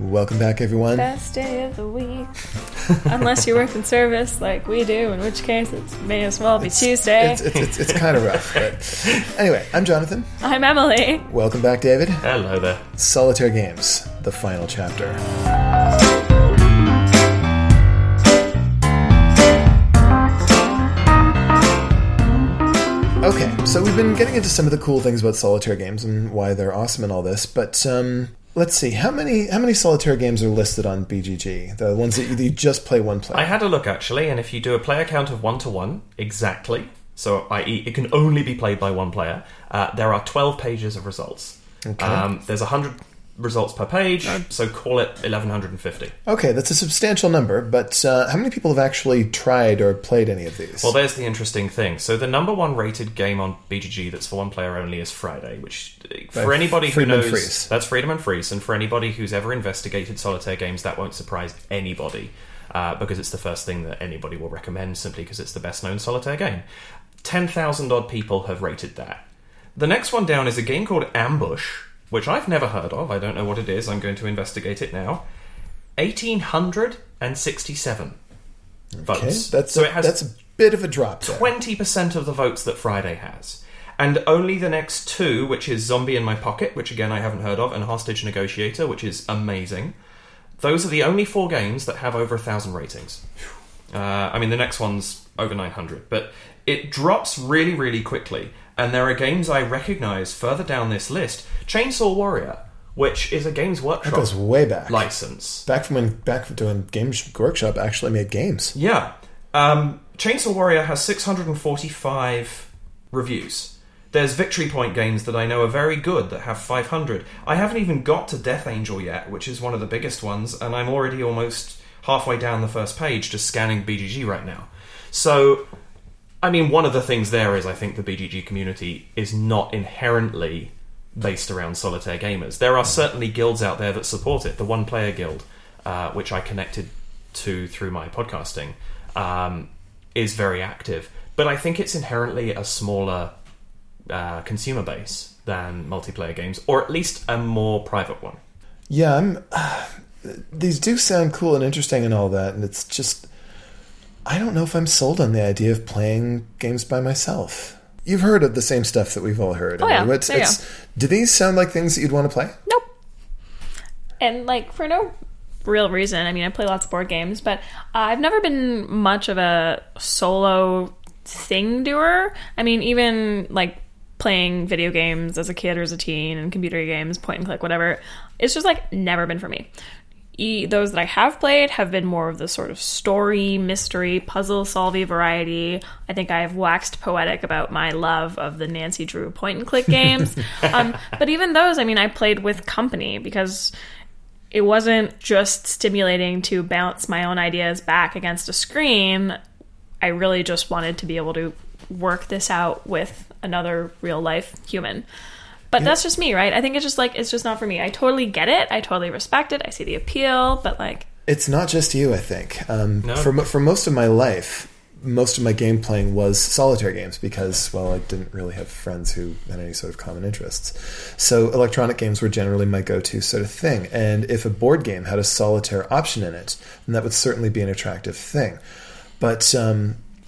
Welcome back, everyone. Best day of the week. Unless you work in service like we do, in which case it may as well be Tuesday. It's kind of rough. But anyway, I'm Jonathan. I'm Emily. Welcome back, David. Hello there. Solitaire Games, the final chapter. Okay, so we've been getting into some of the cool things about solitaire games and why they're awesome and all this, but let's see, how many solitaire games are listed on BGG? The ones that you just play one player. I had a look, actually, and if you do a player count of 1 to 1, exactly, so i.e. it can only be played by one player, there are 12 pages of results. Okay. There's 100 results per page, so call it 1,150. Okay, that's a substantial number, but how many people have actually tried or played any of these? Well, there's the interesting thing. So the number one rated game on BGG that's for one player only is Friday, which for anybody who knows... Freeze. That's Freedom and Freeze, and for anybody who's ever investigated solitaire games, that won't surprise anybody, because it's the first thing that anybody will recommend, simply because it's the best-known solitaire game. 10,000-odd people have rated that. The next one down is a game called Ambush, which I've never heard of. I don't know what it is. I'm going to investigate it now. 1,867 votes. Okay, that's a bit of a drop there. 20% of the votes that Friday has. And only the next two, which is Zombie in My Pocket, which again I haven't heard of, and Hostage Negotiator, which is amazing. Those are the only four games that have over 1,000 ratings. I mean, the next one's over 900. But it drops really, really quickly. And there are games I recognise further down this list. Chainsaw Warrior, which is a Games Workshop license. That goes way back. Back from when Games Workshop actually made games. Yeah. Chainsaw Warrior has 645 reviews. There's Victory Point games that I know are very good that have 500. I haven't even got to Death Angel yet, which is one of the biggest ones, and I'm already almost halfway down the first page just scanning BGG right now. So... I mean, one of the things there is I think the BGG community is not inherently based around solitaire gamers. There are certainly guilds out there that support it. The One Player Guild, which I connected to through my podcasting, is very active. But I think it's inherently a smaller consumer base than multiplayer games, or at least a more private one. Yeah, these do sound cool and interesting and all that, and it's just... I don't know if I'm sold on the idea of playing games by myself. You've heard of the same stuff that we've all heard. Oh, yeah. Do these sound like things that you'd want to play? Nope. And, for no real reason. I mean, I play lots of board games, but I've never been much of a solo thing-doer. I mean, even, playing video games as a kid or as a teen and computer games, point-and-click, whatever. It's just, never been for me. Those that I have played have been more of the sort of story, mystery, puzzle-solvy variety. I think I have waxed poetic about my love of the Nancy Drew point-and-click games. But even those, I mean, I played with company because it wasn't just stimulating to bounce my own ideas back against a screen. I really just wanted to be able to work this out with another real-life human. But that's just me, right? I think it's just it's just not for me. I totally get it. I totally respect it. I see the appeal, but it's not just you, I think. No. For most of my life, most of my game playing was solitaire games because, I didn't really have friends who had any sort of common interests. So electronic games were generally my go-to sort of thing. And if a board game had a solitaire option in it, then that would certainly be an attractive thing. But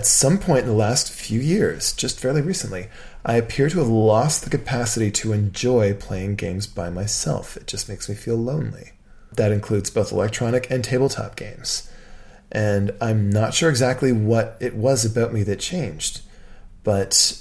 at some point in the last few years, just fairly recently, I appear to have lost the capacity to enjoy playing games by myself. It just makes me feel lonely. That includes both electronic and tabletop games. And I'm not sure exactly what it was about me that changed, but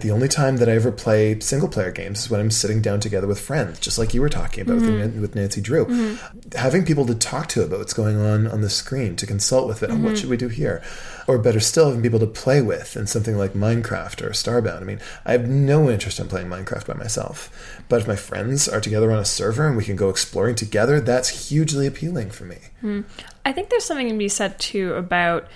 the only time that I ever play single-player games is when I'm sitting down together with friends, just like you were talking about with Nancy Drew. Mm-hmm. Having people to talk to about what's going on the screen, to consult with it, on what should we do here? Or better still, having people to play with in something like Minecraft or Starbound. I mean, I have no interest in playing Minecraft by myself. But if my friends are together on a server and we can go exploring together, that's hugely appealing for me. Mm. I think there's something to be said, too, about...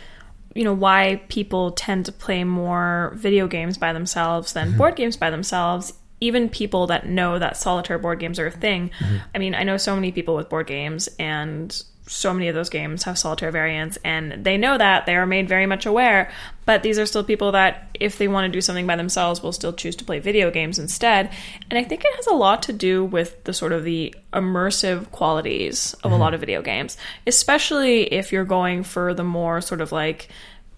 why people tend to play more video games by themselves than board games by themselves, even people that know that solitaire board games are a thing. I mean, I know so many people with board games and so many of those games have solitaire variants, and they know that. They are made very much aware, but these are still people that, if they want to do something by themselves, will still choose to play video games instead. And I think it has a lot to do with the sort of the immersive qualities of a lot of video games, especially if you're going for the more sort of like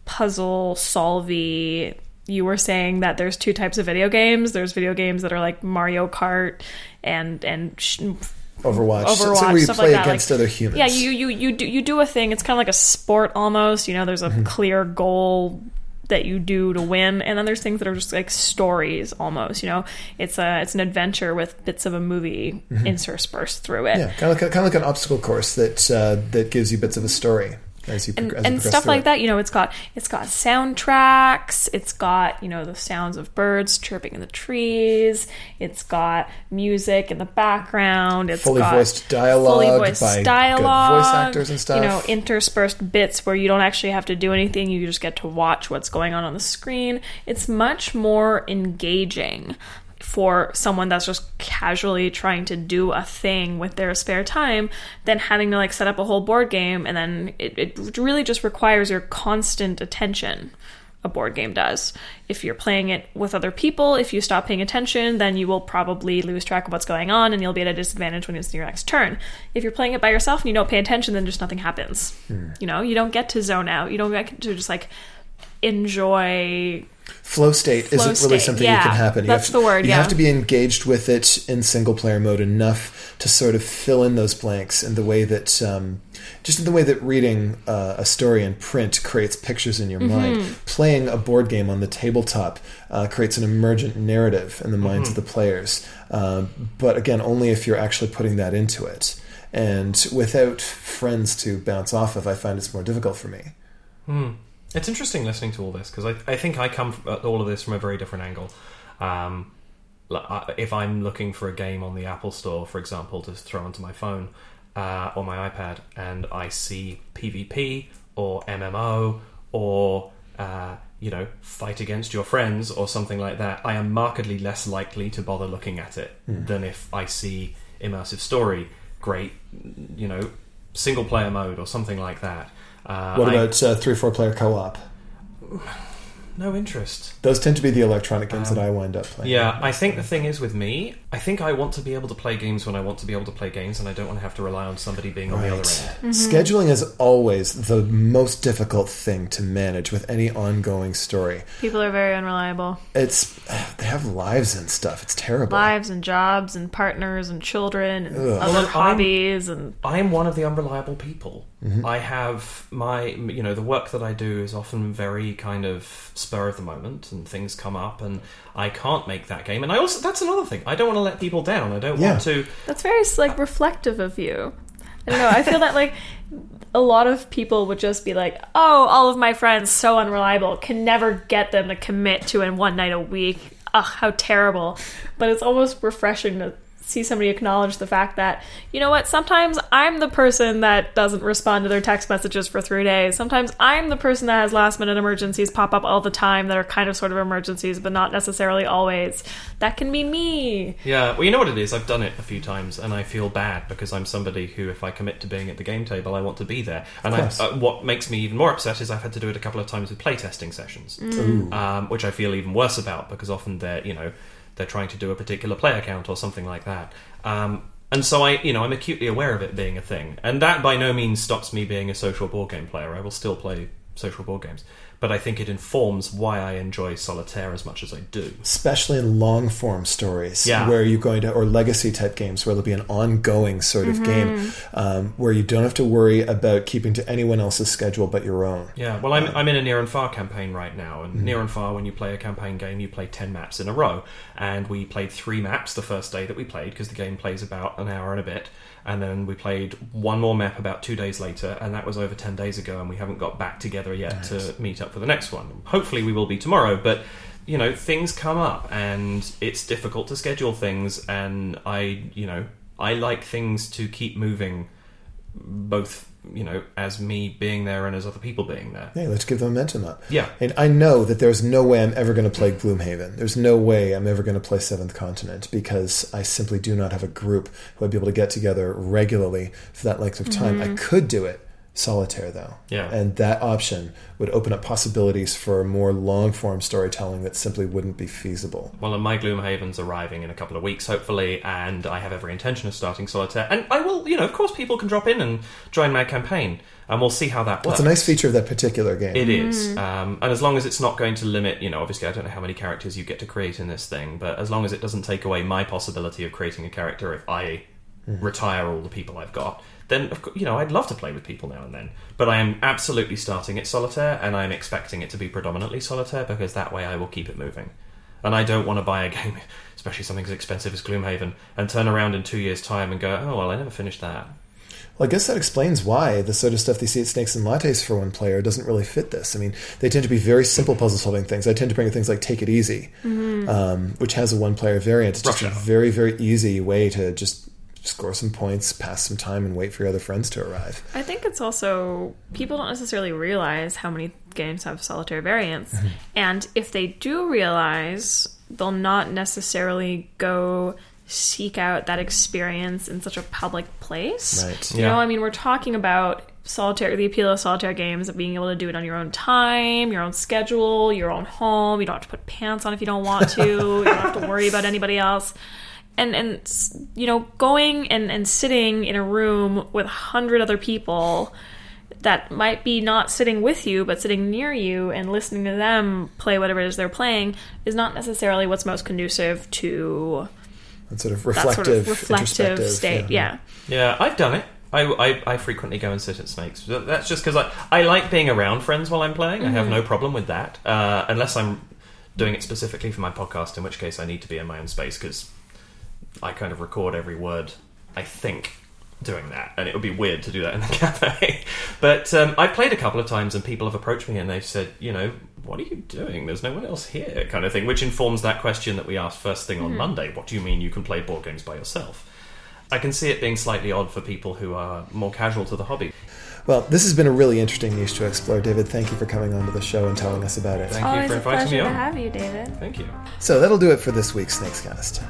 puzzle solvey. You were saying that there's two types of video games. There's video games that are like Mario Kart and Overwatch, so we stuff play like against other humans. Yeah, you do a thing. It's kind of like a sport almost. You know, there's a clear goal that you do to win, and then there's things that are just like stories almost. You know, it's an adventure with bits of a movie interspersed through it. Yeah, kind of like an obstacle course that gives you bits of a story. As you stuff like that, you know, it's got soundtracks, it's got, you know, the sounds of birds chirping in the trees, it's got music in the background, it's fully voiced dialogue by good voice actors and stuff. You know, interspersed bits where you don't actually have to do anything, you just get to watch what's going on the screen. It's much more engaging for someone that's just casually trying to do a thing with their spare time than having to like set up a whole board game, and then it really just requires your constant attention. A board game does. If you're playing it with other people, if you stop paying attention, then you will probably lose track of what's going on and you'll be at a disadvantage when it's your next turn. If you're playing it by yourself and you don't pay attention, then just nothing happens. You know, you don't get to zone out. You don't get to just like enjoy. Flow state isn't really something that can happen. You have to be engaged with it in single player mode enough to sort of fill in those blanks in the way that, just in the way that reading a story in print creates pictures in your mind. Playing a board game on the tabletop creates an emergent narrative in the minds of the players. But again, only if you're actually putting that into it. And without friends to bounce off of, I find it's more difficult for me. It's interesting listening to all this, because I think I come at all of this from a very different angle. If I'm looking for a game on the Apple Store, for example, to throw onto my phone or my iPad, and I see PvP or MMO or, you know, fight against your friends or something like that, I am markedly less likely to bother looking at it than if I see immersive story, great, you know, single player mode or something like that. What about 3 or 4 player co-op? No interest. Those tend to be the electronic games that I wind up playing. Yeah, I think the thing is with me, I think I want to be able to play games when I want to be able to play games, and I don't want to have to rely on somebody being on the other end. Scheduling is always the most difficult thing to manage with any ongoing story. People are very unreliable. They have lives and stuff. It's terrible. Lives and jobs and partners and children and other hobbies. I'm one of the unreliable people. I have the work that I do is often very kind of spur of the moment, and things come up and I can't make that game. And I also, that's another thing. I don't want to let people down. I don't want to. That's very like reflective of you. I don't know. I feel that like a lot of people would just be like, oh, all of my friends, so unreliable, can never get them to commit to in one night a week. Ugh, how terrible. But it's almost refreshing to see somebody acknowledge the fact that, you know what, sometimes I'm the person that doesn't respond to their text messages for 3 days. Sometimes I'm the person that has last minute emergencies pop up all the time that are kind of sort of emergencies, but not necessarily always. That can be me. Yeah, well, you know what it is? I've done it a few times and I feel bad because I'm somebody who, if I commit to being at the game table, I want to be there. And what makes me even more upset is I've had to do it a couple of times with playtesting sessions, which I feel even worse about, because often they're, you know, they're trying to do a particular player count or something like that. And so I'm acutely aware of it being a thing. And that by no means stops me being a social board game player. I will still play social board games. But I think it informs why I enjoy solitaire as much as I do. Especially in long-form stories, where you're going to, or legacy-type games, where there'll be an ongoing sort of game, where you don't have to worry about keeping to anyone else's schedule but your own. Yeah, well, I'm in a Near and Far campaign right now, and Near and Far, when you play a campaign game, you play 10 maps in a row, and we played 3 maps the first day that we played, because the game plays about an hour and a bit, and then we played one more map about 2 days later, and that was over 10 days ago, and we haven't got back together yet to meet up for the next one. Hopefully we will be tomorrow, but, you know, things come up, and it's difficult to schedule things, and I like things to keep moving both you know, as me being there and as other people being there. Yeah, let's give the momentum up. Yeah. And I know that there's no way I'm ever going to play Gloomhaven. There's no way I'm ever going to play Seventh Continent because I simply do not have a group who I'd be able to get together regularly for that length of time. Mm-hmm. I could do it solitaire, though. Yeah. And that option would open up possibilities for more long-form storytelling that simply wouldn't be feasible. Well, and my Gloomhaven's arriving in a couple of weeks, hopefully, and I have every intention of starting solitaire. And I will, you know, of course people can drop in and join my campaign, and we'll see how that works. Well, it's a nice feature of that particular game. It is. And as long as it's not going to limit, you know, obviously I don't know how many characters you get to create in this thing, but as long as it doesn't take away my possibility of creating a character if I retire all the people I've got, then, you know, I'd love to play with people now and then. But I am absolutely starting it solitaire, and I'm expecting it to be predominantly solitaire, because that way I will keep it moving. And I don't want to buy a game, especially something as expensive as Gloomhaven, and turn around in 2 years' time and go, oh, well, I never finished that. Well, I guess that explains why the sort of stuff they see at Snakes and Lattes for one player doesn't really fit this. I mean, they tend to be very simple puzzle-solving things. I tend to bring things like Take It Easy, which has a one-player variant. It's just a very, very easy way to just score some points, pass some time, and wait for your other friends to arrive. I think it's also, people don't necessarily realize how many games have solitaire variants, and if they do realize, they'll not necessarily go seek out that experience in such a public place. Right. You know, I mean, we're talking about solitaire, the appeal of solitaire games of being able to do it on your own time, your own schedule, your own home. You don't have to put pants on if you don't want to. You don't have to worry about anybody else. And you know, going and sitting in a room with 100 other people that might be not sitting with you, but sitting near you and listening to them play whatever it is they're playing is not necessarily what's most conducive to that sort of reflective state. Yeah, I've done it. I frequently go and sit at Snakes. That's just because I like being around friends while I'm playing. I have no problem with that, unless I'm doing it specifically for my podcast, in which case I need to be in my own space because I kind of record every word, I think, doing that. And it would be weird to do that in the cafe. But I've played a couple of times and people have approached me and they've said, you know, what are you doing? There's no one else here, kind of thing, which informs that question that we asked first thing on Monday. What do you mean you can play board games by yourself? I can see it being slightly odd for people who are more casual to the hobby. Well, this has been a really interesting niche to explore. David, thank you for coming onto the show and telling us about it. Thank you for inviting me on. It's always a pleasure to have you, David. Thank you. So that'll do it for this week's SnakesCast.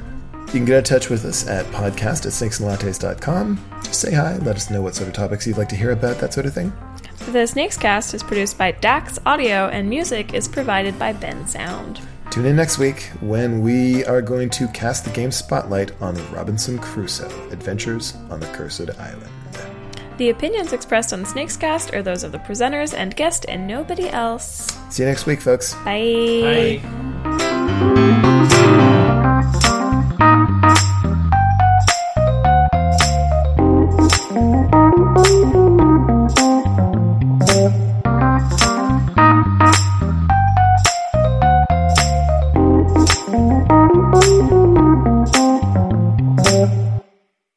You can get in touch with us at podcast@snakesandlattes.com. Just say hi, let us know what sort of topics you'd like to hear about, that sort of thing. The SnakesCast is produced by Dax Audio, and music is provided by Bensound. Tune in next week when we are going to cast the game spotlight on the Robinson Crusoe Adventures on the Cursed Island. The opinions expressed on the SnakesCast are those of the presenters and guest and nobody else. See you next week, folks. Bye. Bye.